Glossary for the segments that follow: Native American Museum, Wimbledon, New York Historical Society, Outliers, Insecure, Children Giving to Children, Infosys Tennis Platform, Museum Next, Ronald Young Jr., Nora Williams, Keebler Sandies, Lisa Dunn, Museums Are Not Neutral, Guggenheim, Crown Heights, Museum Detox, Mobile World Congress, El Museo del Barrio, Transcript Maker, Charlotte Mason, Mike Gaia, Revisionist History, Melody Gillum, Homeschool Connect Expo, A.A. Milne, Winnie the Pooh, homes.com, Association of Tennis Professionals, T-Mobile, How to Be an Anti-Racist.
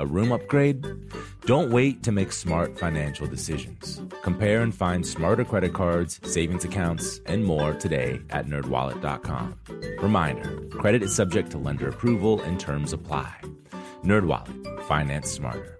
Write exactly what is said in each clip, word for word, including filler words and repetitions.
A room upgrade? Don't wait to make smart financial decisions. Compare and find smarter credit cards, savings accounts, and more today at nerd wallet dot com. Reminder, credit is subject to lender approval and terms apply. NerdWallet, finance smarter.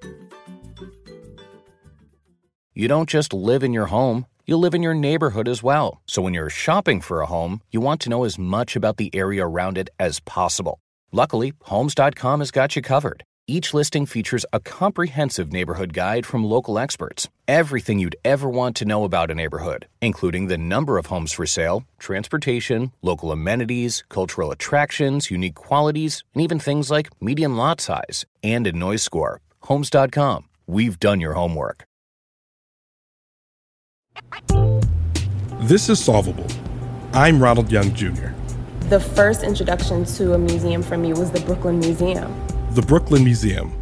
You don't just live in your home, you live in your neighborhood as well. So when you're shopping for a home, you want to know as much about the area around it as possible. Luckily, homes dot com has got you covered. Each listing features a comprehensive neighborhood guide from local experts. Everything you'd ever want to know about a neighborhood, including the number of homes for sale, transportation, local amenities, cultural attractions, unique qualities, and even things like median lot size and a noise score. homes dot com. We've done your homework. This is Solvable. I'm Ronald Young Junior The first introduction to a museum for me was the Brooklyn Museum. The Brooklyn Museum,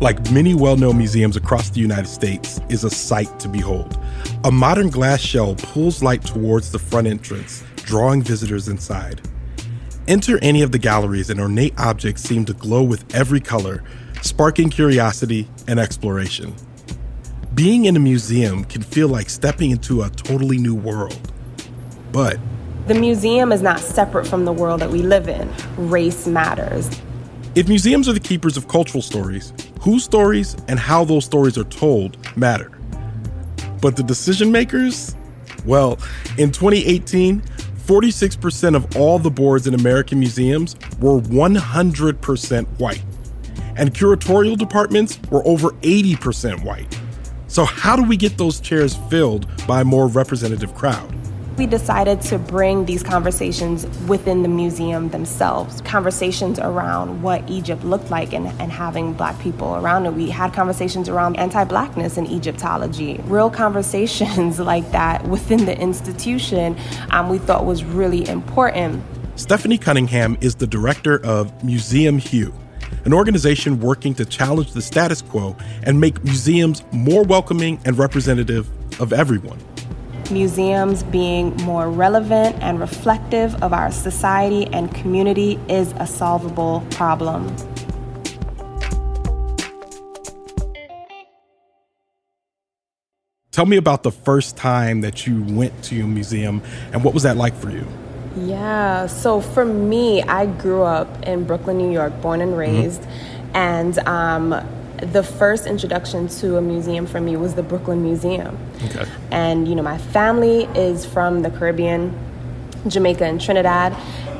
like many well-known museums across the United States, is a sight to behold. A modern glass shell pulls light towards the front entrance, drawing visitors inside. Enter any of the galleries and ornate objects seem to glow with every color, sparking curiosity and exploration. Being in a museum can feel like stepping into a totally new world, but... the museum is not separate from the world that we live in. Race matters. If museums are the keepers of cultural stories, whose stories and how those stories are told matter. But the decision makers? Well, in twenty eighteen, forty-six percent of all the boards in American museums were one hundred percent white, and curatorial departments were over eighty percent white. So how do we get those chairs filled by a more representative crowd? We decided to bring these conversations within the museum themselves, conversations around what Egypt looked like and, and having Black people around it. We had conversations around anti-Blackness in Egyptology, real conversations like that within the institution um, we thought was really important. Stephanie Cunningham is the director of Museum Hue, an organization working to challenge the status quo and make museums more welcoming and representative of everyone. Museums being more relevant and reflective of our society and community is a solvable problem. Tell me about the first time that you went to a museum and what was that like for you? Yeah, so for me, I grew up in Brooklyn, New York, born and raised, mm-hmm. and um the first introduction to a museum for me was the Brooklyn Museum. Okay. And, you know, my family is from the Caribbean, Jamaica and Trinidad.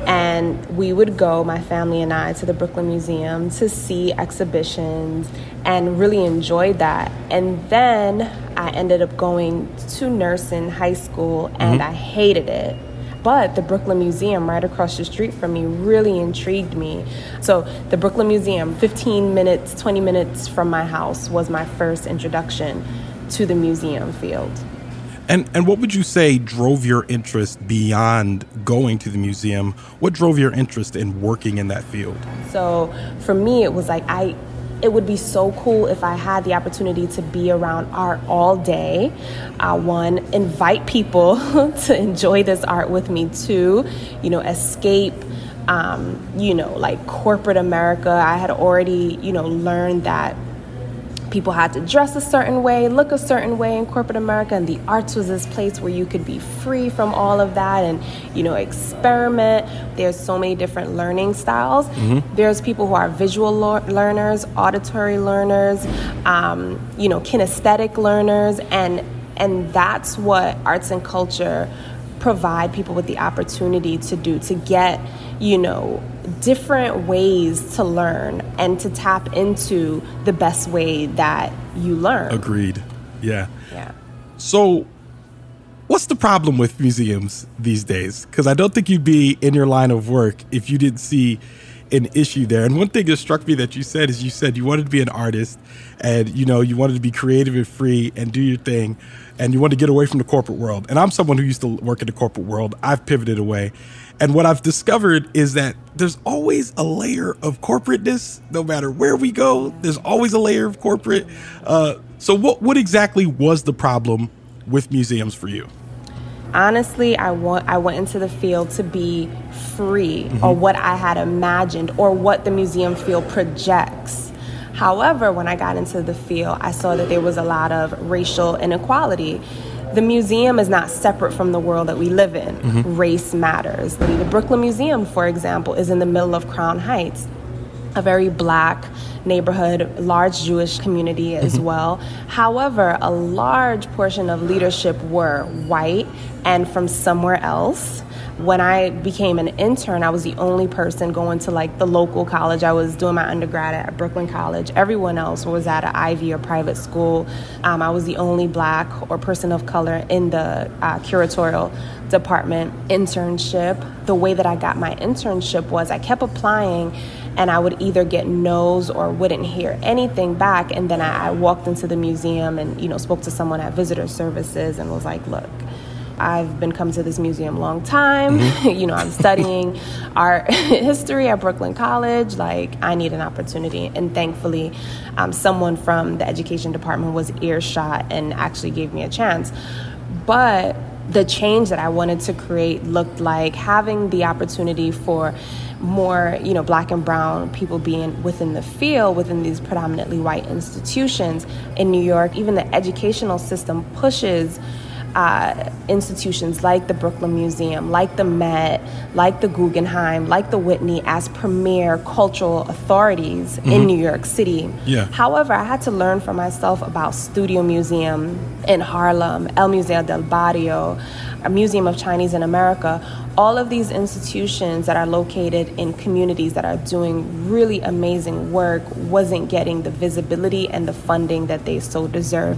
And we would go, my family and I, to the Brooklyn Museum to see exhibitions and really enjoyed that. And then I ended up going to nursing high school and mm-hmm. I hated it. But the Brooklyn Museum right across the street from me really intrigued me. So the Brooklyn Museum, fifteen minutes, twenty minutes from my house, was my first introduction to the museum field. And and what would you say drove your interest beyond going to the museum? What drove your interest in working in that field? So for me, it was like I... it would be so cool if I had the opportunity to be around art all day. I want to invite people to enjoy this art with me too, you know, escape, um, you know, like corporate America. I had already, you know, learned that people had to dress a certain way, look a certain way in corporate America, and the arts was this place where you could be free from all of that and, you know, experiment. There's so many different learning styles. Mm-hmm. There's people who are visual lo- learners, auditory learners, um, you know, kinesthetic learners, and and that's what arts and culture provide people with the opportunity to do, to get, you know, different ways to learn and to tap into the best way that you learn. Agreed. Yeah. Yeah. So what's the problem with museums these days? Because I don't think you'd be in your line of work if you didn't see an issue there. And one thing that struck me that you said is you said you wanted to be an artist and, you know, you wanted to be creative and free and do your thing, and you want to get away from the corporate world. And I'm someone who used to work in the corporate world. I've pivoted away. And what I've discovered is that there's always a layer of corporateness. No matter where we go, there's always a layer of corporate. Uh, so what, what exactly was the problem with museums for you? Honestly, I want, I went into the field to be free, mm-hmm. or what I had imagined or what the museum field projects. However, when I got into the field, I saw that there was a lot of racial inequality. The museum is not separate from the world that we live in. Mm-hmm. Race matters. The, the Brooklyn Museum, for example, is in the middle of Crown Heights, a very black neighborhood, large Jewish community as mm-hmm. well. However, a large portion of leadership were white and from somewhere else. When I became an intern, I was the only person going to like the local college. I was doing my undergrad at Brooklyn College. Everyone else was at an Ivy or private school. Um, I was the only black or person of color in the uh, curatorial department internship. The way that I got my internship was I kept applying and I would either get no's or wouldn't hear anything back. And then I, I walked into the museum and, you know, spoke to someone at visitor services and was like, look, I've been coming to this museum a long time. Mm-hmm. You know, I'm studying art history at Brooklyn College. Like, I need an opportunity. And thankfully, um, someone from the education department was earshot and actually gave me a chance. But the change that I wanted to create looked like having the opportunity for more, you know, black and brown people being within the field, within these predominantly white institutions. In New York, even the educational system pushes Uh, institutions like the Brooklyn Museum, like the Met, like the Guggenheim, like the Whitney as premier cultural authorities mm-hmm. in New York City. Yeah. However, I had to learn for myself about Studio Museum in Harlem, El Museo del Barrio, a Museum of Chinese in America, all of these institutions that are located in communities that are doing really amazing work wasn't getting the visibility and the funding that they so deserve.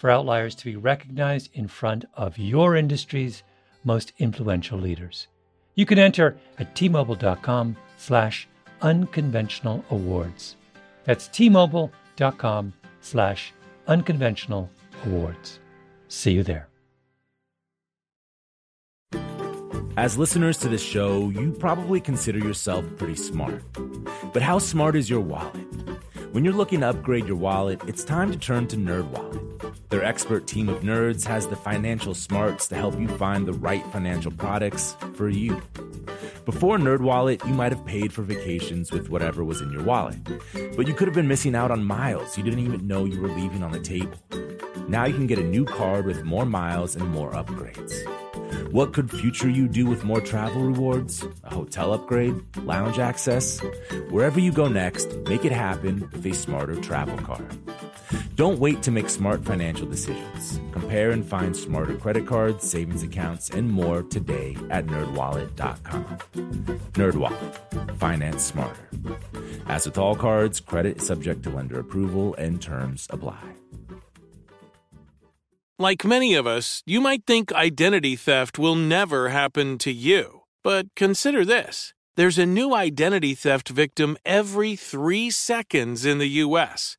for outliers to be recognized in front of your industry's most influential leaders. You can enter at T-Mobile.com slash unconventional awards. That's T-Mobile.com slash unconventional awards. See you there. As listeners to this show, you probably consider yourself pretty smart. But how smart is your wallet? When you're looking to upgrade your wallet, it's time to turn to NerdWallet. Their expert team of nerds has the financial smarts to help you find the right financial products for you. Before NerdWallet, you might have paid for vacations with whatever was in your wallet, but you could have been missing out on miles you didn't even know you were leaving on the table. Now you can get a new card with more miles and more upgrades. What could future you do with more travel rewards, a hotel upgrade, lounge access? Wherever you go next, make it happen with a smarter travel card. Don't wait to make smart financial decisions. Compare and find smarter credit cards, savings accounts, and more today at nerd wallet dot com. NerdWallet. Finance smarter. As with all cards, credit is subject to lender approval and terms apply. Like many of us, you might think identity theft will never happen to you. But consider this. There's a new identity theft victim every three seconds in the U S.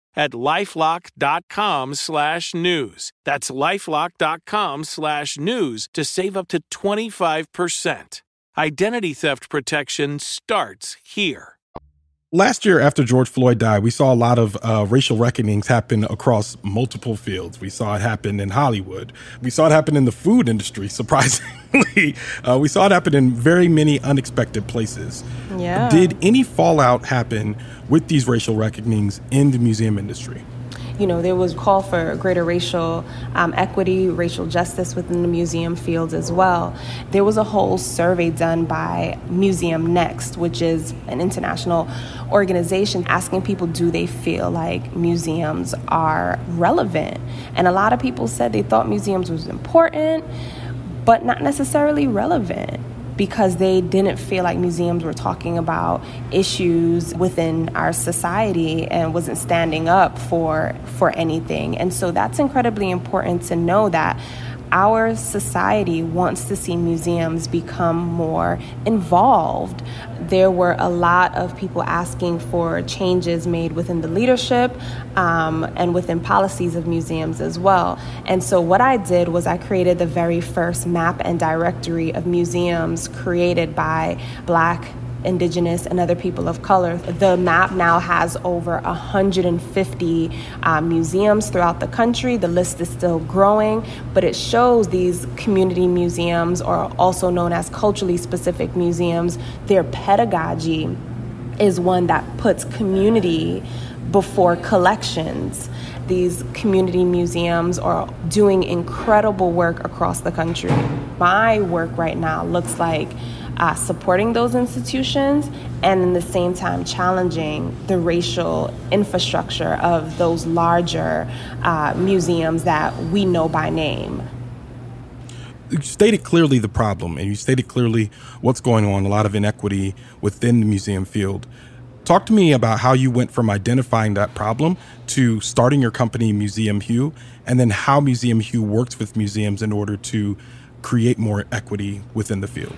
at LifeLock.com slash news. That's LifeLock.com slash news to save up to twenty-five percent. Identity theft protection starts here. Last year, after George Floyd died, we saw a lot of uh, racial reckonings happen across multiple fields. We saw it happen in Hollywood. We saw it happen in the food industry, surprisingly. uh, we saw it happen in very many unexpected places. Yeah. Did any fallout happen with these racial reckonings in the museum industry? You know, there was a call for greater racial um, equity, racial justice within the museum field as well. There was a whole survey done by Museum Next, which is an international organization, asking people, do they feel like museums are relevant? And a lot of people said they thought museums was important, but not necessarily relevant, because they didn't feel like museums were talking about issues within our society and wasn't standing up for for anything. And so that's incredibly important to know that our society wants to see museums become more involved. There were a lot of people asking for changes made within the leadership um, and within policies of museums as well. And so what I did was I created the very first map and directory of museums created by Black, Indigenous, and other people of color. The map now has over one hundred fifty uh, museums throughout the country. The list is still growing, but it shows these community museums, or also known as culturally specific museums, their pedagogy is one that puts community before collections. These community museums are doing incredible work across the country. My work right now looks like Uh, supporting those institutions and in the same time challenging the racial infrastructure of those larger uh, museums that we know by name. You stated clearly the problem, and you stated clearly what's going on, a lot of inequity within the museum field. Talk to me about how you went from identifying that problem to starting your company, Museum Hue, and then how Museum Hue works with museums in order to create more equity within the field.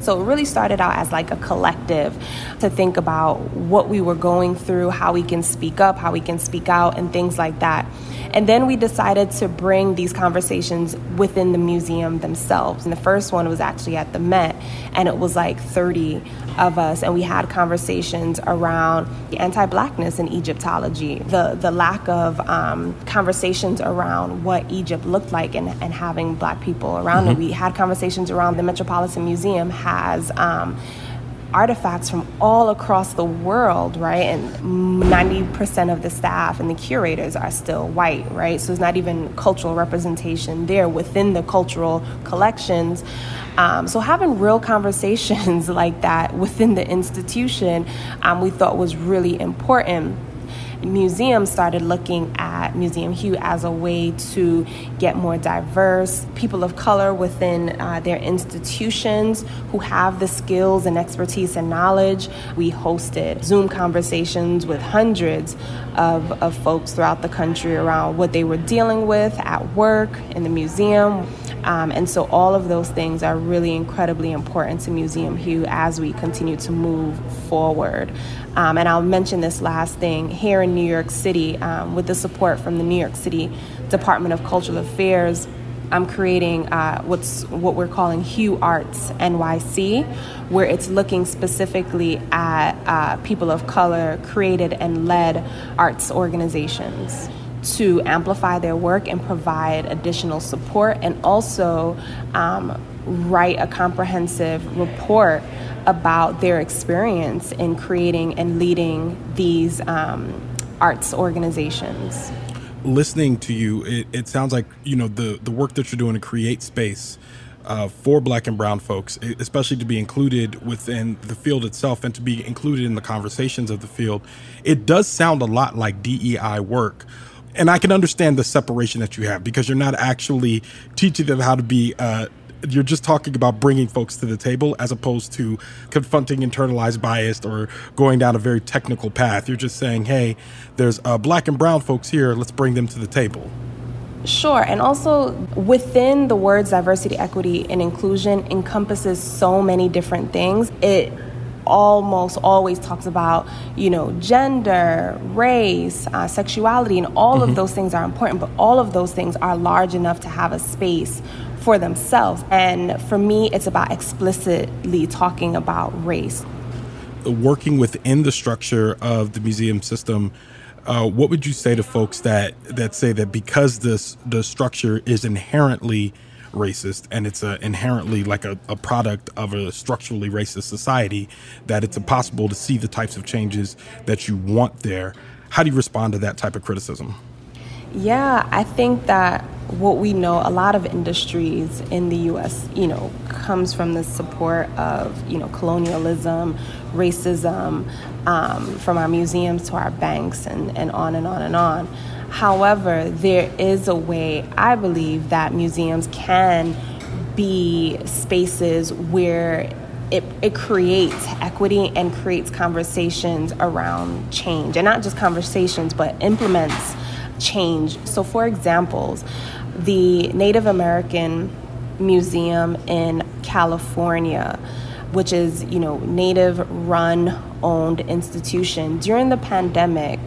So it really started out as like a collective to think about what we were going through, how we can speak up, how we can speak out, and things like that. And then we decided to bring these conversations within the museum themselves. And the first one was actually at the Met, and it was like thirty of us. And we had conversations around the anti-Blackness in Egyptology, the, the lack of um, conversations around what Egypt looked like and, and having Black people around mm-hmm. it. We had conversations around the Metropolitan Museum, has um, artifacts from all across the world, right? And ninety percent of the staff and the curators are still white, right? So it's not even cultural representation there within the cultural collections. Um, so having real conversations like that within the institution, um, we thought was really important. Museums started looking at Museum Hue as a way to get more diverse people of color within uh, their institutions who have the skills and expertise and knowledge. We hosted Zoom conversations with hundreds of, of folks throughout the country around what they were dealing with at work, in the museum. Um, and so all of those things are really incredibly important to Museum Hue as we continue to move forward. Um, and I'll mention this last thing here in New York City, um, with the support from the New York City Department of Cultural Affairs, I'm creating uh, what's what we're calling Hue Arts N Y C, where it's looking specifically at uh, people of color created and led arts organizations to amplify their work and provide additional support, and also um, write a comprehensive report about their experience in creating and leading these um, arts organizations. Listening to you, it, it sounds like, you know, the, the work that you're doing to create space uh, for Black and Brown folks, especially to be included within the field itself and to be included in the conversations of the field, it does sound a lot like D E I work. And I can understand the separation that you have, because you're not actually teaching them how to be uh, you're just talking about bringing folks to the table as opposed to confronting internalized bias or going down a very technical path. You're just saying, hey, there's uh, Black and Brown folks here. Let's bring them to the table. Sure. And also within the words diversity, equity, and inclusion encompasses so many different things. It almost always talks about, you know, gender, race, uh, sexuality, and all mm-hmm. of those things are important. But all of those things are large enough to have a space for themselves. And for me, it's about explicitly talking about race. Working within the structure of the museum system, uh, what would you say to folks that that say that because this the structure is inherently racist and it's a inherently like a, a product of a structurally racist society, that it's impossible to see the types of changes that you want there? How do you respond to that type of criticism? Yeah, I think that what we know, a lot of industries in the U S, you know, comes from the support of, you know, colonialism, racism, um, from our museums to our banks and, and on and on and on. However, there is a way, I believe, that museums can be spaces where It, it creates equity and creates conversations around change, and not just conversations, but implements change. So, for example, the Native American Museum in California, which is, you know, Native run owned institution, during the pandemic,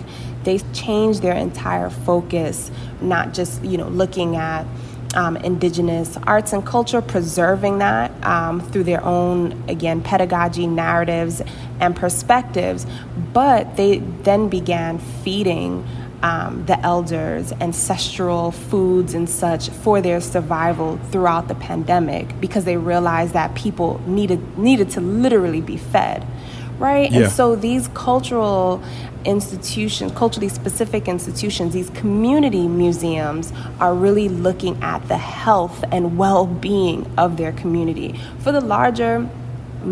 they changed their entire focus, not just, you know, looking at Um, indigenous arts and culture, preserving that um, through their own, again, pedagogy, narratives, and perspectives. But they then began feeding um, the elders ancestral foods and such for their survival throughout the pandemic, because they realized that people needed needed to literally be fed, right? Yeah. And so these cultural institutions, culturally specific institutions, these community museums are really looking at the health and well-being of their community. For the larger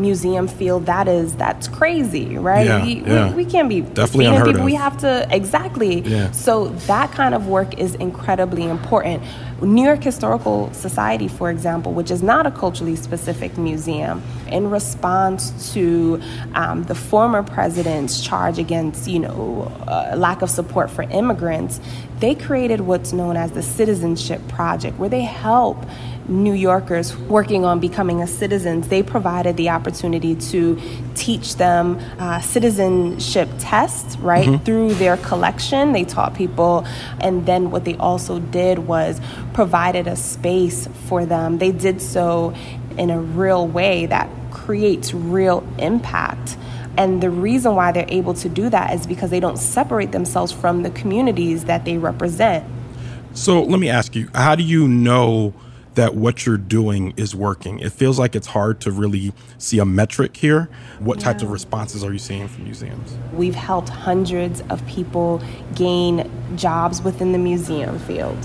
museum field, that is, that's crazy, right? Yeah, we, yeah. we we can't be definitely unheard people. Of. We have to exactly. Yeah. So that kind of work is incredibly important. New York Historical Society, for example, which is not a culturally specific museum, in response to um, the former president's charge against, you know, uh, lack of support for immigrants, they created what's known as the Citizenship Project, where they help New Yorkers working on becoming a citizen. They provided the opportunity to teach them uh, citizenship tests, right, mm-hmm. through their collection. They taught people. And then what they also did was provided a space for them. They did so in a real way that creates real impact. And the reason why they're able to do that is because they don't separate themselves from the communities that they represent. So let me ask you, how do you know that what you're doing is working. It feels like it's hard to really see a metric here. What yeah. types of responses are you seeing from museums? We've helped hundreds of people gain jobs within the museum field.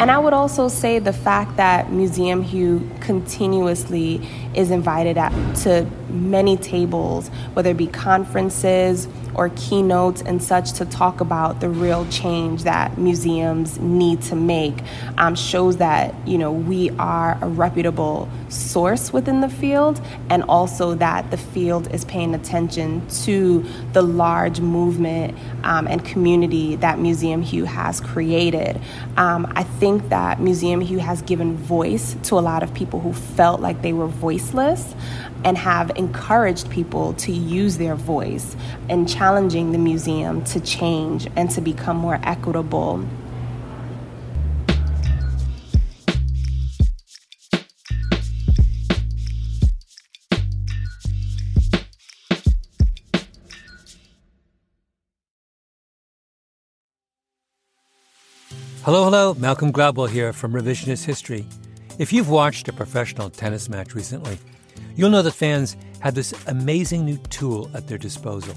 And I would also say the fact that Museum Hue continuously is invited at, to many tables, whether it be conferences or keynotes and such, to talk about the real change that museums need to make, um, shows that, you know, we are a reputable source within the field, and also that the field is paying attention to the large movement um, and community that Museum Hue has created. Um, I think that Museum Hue has given voice to a lot of people who felt like they were voiceless, and have encouraged people to use their voice and challenging the museum to change and to become more equitable. Hello, hello, Malcolm Gladwell here from Revisionist History. If you've watched a professional tennis match recently, you'll know that fans had this amazing new tool at their disposal.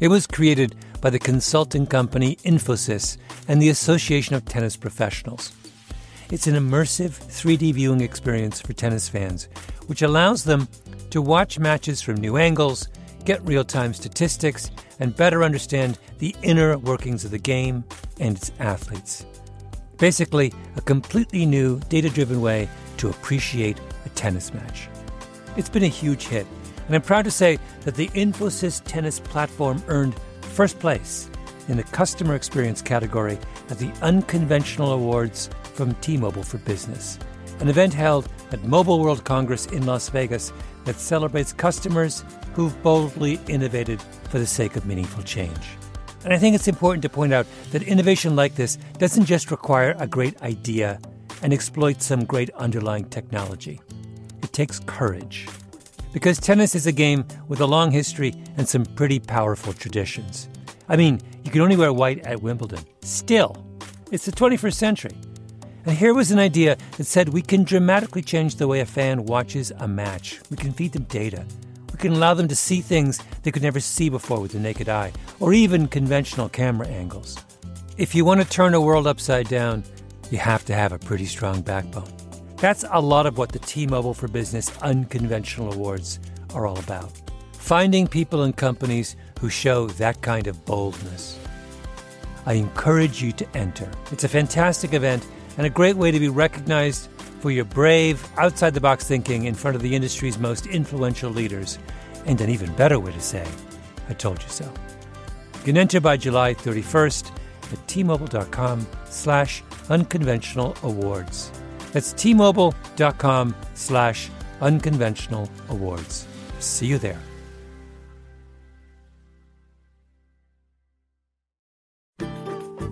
It was created by the consulting company Infosys and the Association of Tennis Professionals. It's an immersive three D viewing experience for tennis fans, which allows them to watch matches from new angles, get real-time statistics, and better understand the inner workings of the game and its athletes. Basically, a completely new, data-driven way to appreciate a tennis match. It's been a huge hit, and I'm proud to say that the Infosys Tennis Platform earned first place in the customer experience category at the Unconventional Awards from T-Mobile for Business, an event held at Mobile World Congress in Las Vegas that celebrates customers who've boldly innovated for the sake of meaningful change. And I think it's important to point out that innovation like this doesn't just require a great idea and exploit some great underlying technology. It takes courage, because tennis is a game with a long history and some pretty powerful traditions. I mean, you can only wear white at Wimbledon. Still, it's the twenty-first century. And here was an idea that said we can dramatically change the way a fan watches a match. We can feed them data. We can allow them to see things they could never see before with the naked eye, or even conventional camera angles. If you want to turn a world upside down, you have to have a pretty strong backbone. That's a lot of what the T-Mobile for Business Unconventional Awards are all about. Finding people and companies who show that kind of boldness. I encourage you to enter. It's a fantastic event and a great way to be recognized for your brave, outside-the-box thinking in front of the industry's most influential leaders. And an even better way to say, I told you so. You can enter by July thirty-first at T-Mobile.com slash unconventional awards. That's T-Mobile.com slash unconventional awards. See you there.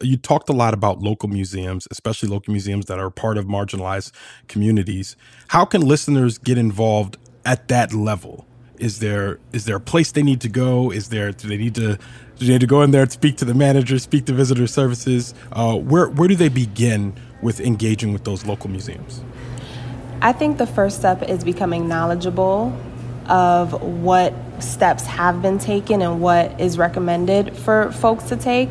You talked a lot about local museums, especially local museums that are part of marginalized communities. How can listeners get involved at that level? Is there is there a place they need to go? Is there do they need to do they need to go in there and speak to the manager, speak to visitor services? Uh, where where do they begin with engaging with those local museums? I think the first step is becoming knowledgeable of what steps have been taken and what is recommended for folks to take.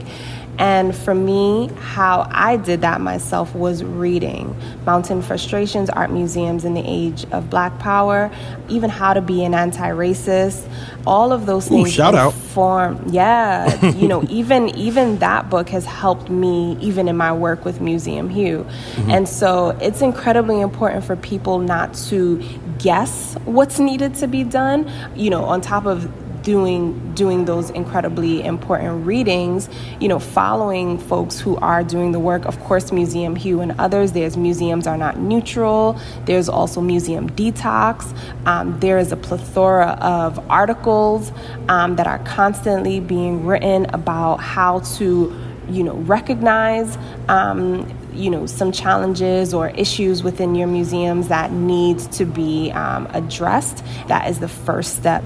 And for me, how I did that myself was reading Mountain Frustrations, Art Museums in the Age of Black Power, even How to Be an Anti-Racist. All of those things. Ooh, shout out. Inform, yeah, you know, even even that book has helped me even in my work with Museum Hue. Mm-hmm. And so it's incredibly important for people not to guess what's needed to be done, you know, on top of doing doing those incredibly important readings, you know, following folks who are doing the work. Of course, Museum Hue and others. There's Museums Are Not Neutral. There's also Museum Detox. Um, there is a plethora of articles um, that are constantly being written about how to, you know, recognize um you know, some challenges or issues within your museums that need to be um, addressed. That is the first step.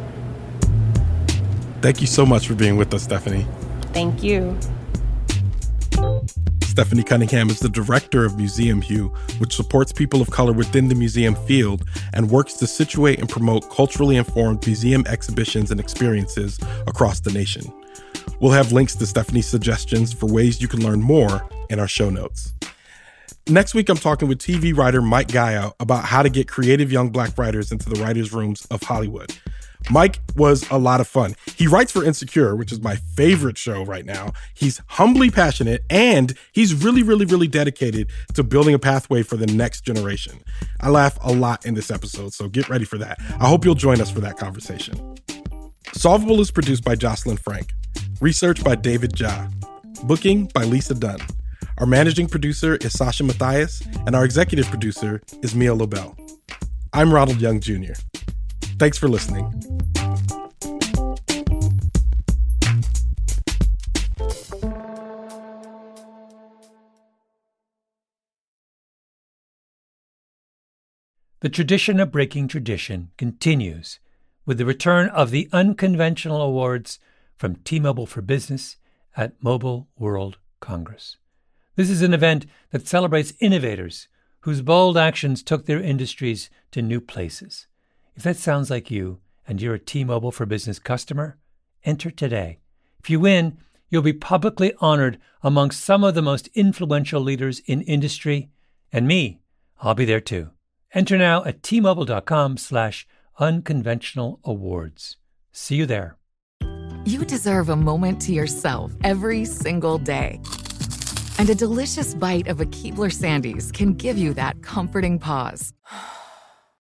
Thank you so much for being with us, Stephanie. Thank you. Stephanie Cunningham is the director of Museum Hue, which supports people of color within the museum field and works to situate and promote culturally informed museum exhibitions and experiences across the nation. We'll have links to Stephanie's suggestions for ways you can learn more in our show notes. Next week, I'm talking with T V writer Mike Gaia about how to get creative young Black writers into the writers' rooms of Hollywood. Mike was a lot of fun. He writes for Insecure, which is my favorite show right now. He's humbly passionate, and he's really, really, really dedicated to building a pathway for the next generation. I laugh a lot in this episode, so get ready for that. I hope you'll join us for that conversation. Solvable is produced by Jocelyn Frank. Research by David Ja. Booking by Lisa Dunn. Our managing producer is Sasha Mathias, and our executive producer is Mia Lobel. I'm Ronald Young Junior Thanks for listening. The tradition of breaking tradition continues with the return of the unconventional awards from T-Mobile for Business at Mobile World Congress. This is an event that celebrates innovators whose bold actions took their industries to new places. If that sounds like you and you're a T-Mobile for Business customer, enter today. If you win, you'll be publicly honored amongst some of the most influential leaders in industry, and me, I'll be there too. Enter now at T-Mobile.com slash unconventional awards. See you there. You deserve a moment to yourself every single day. And a delicious bite of a Keebler Sandies can give you that comforting pause.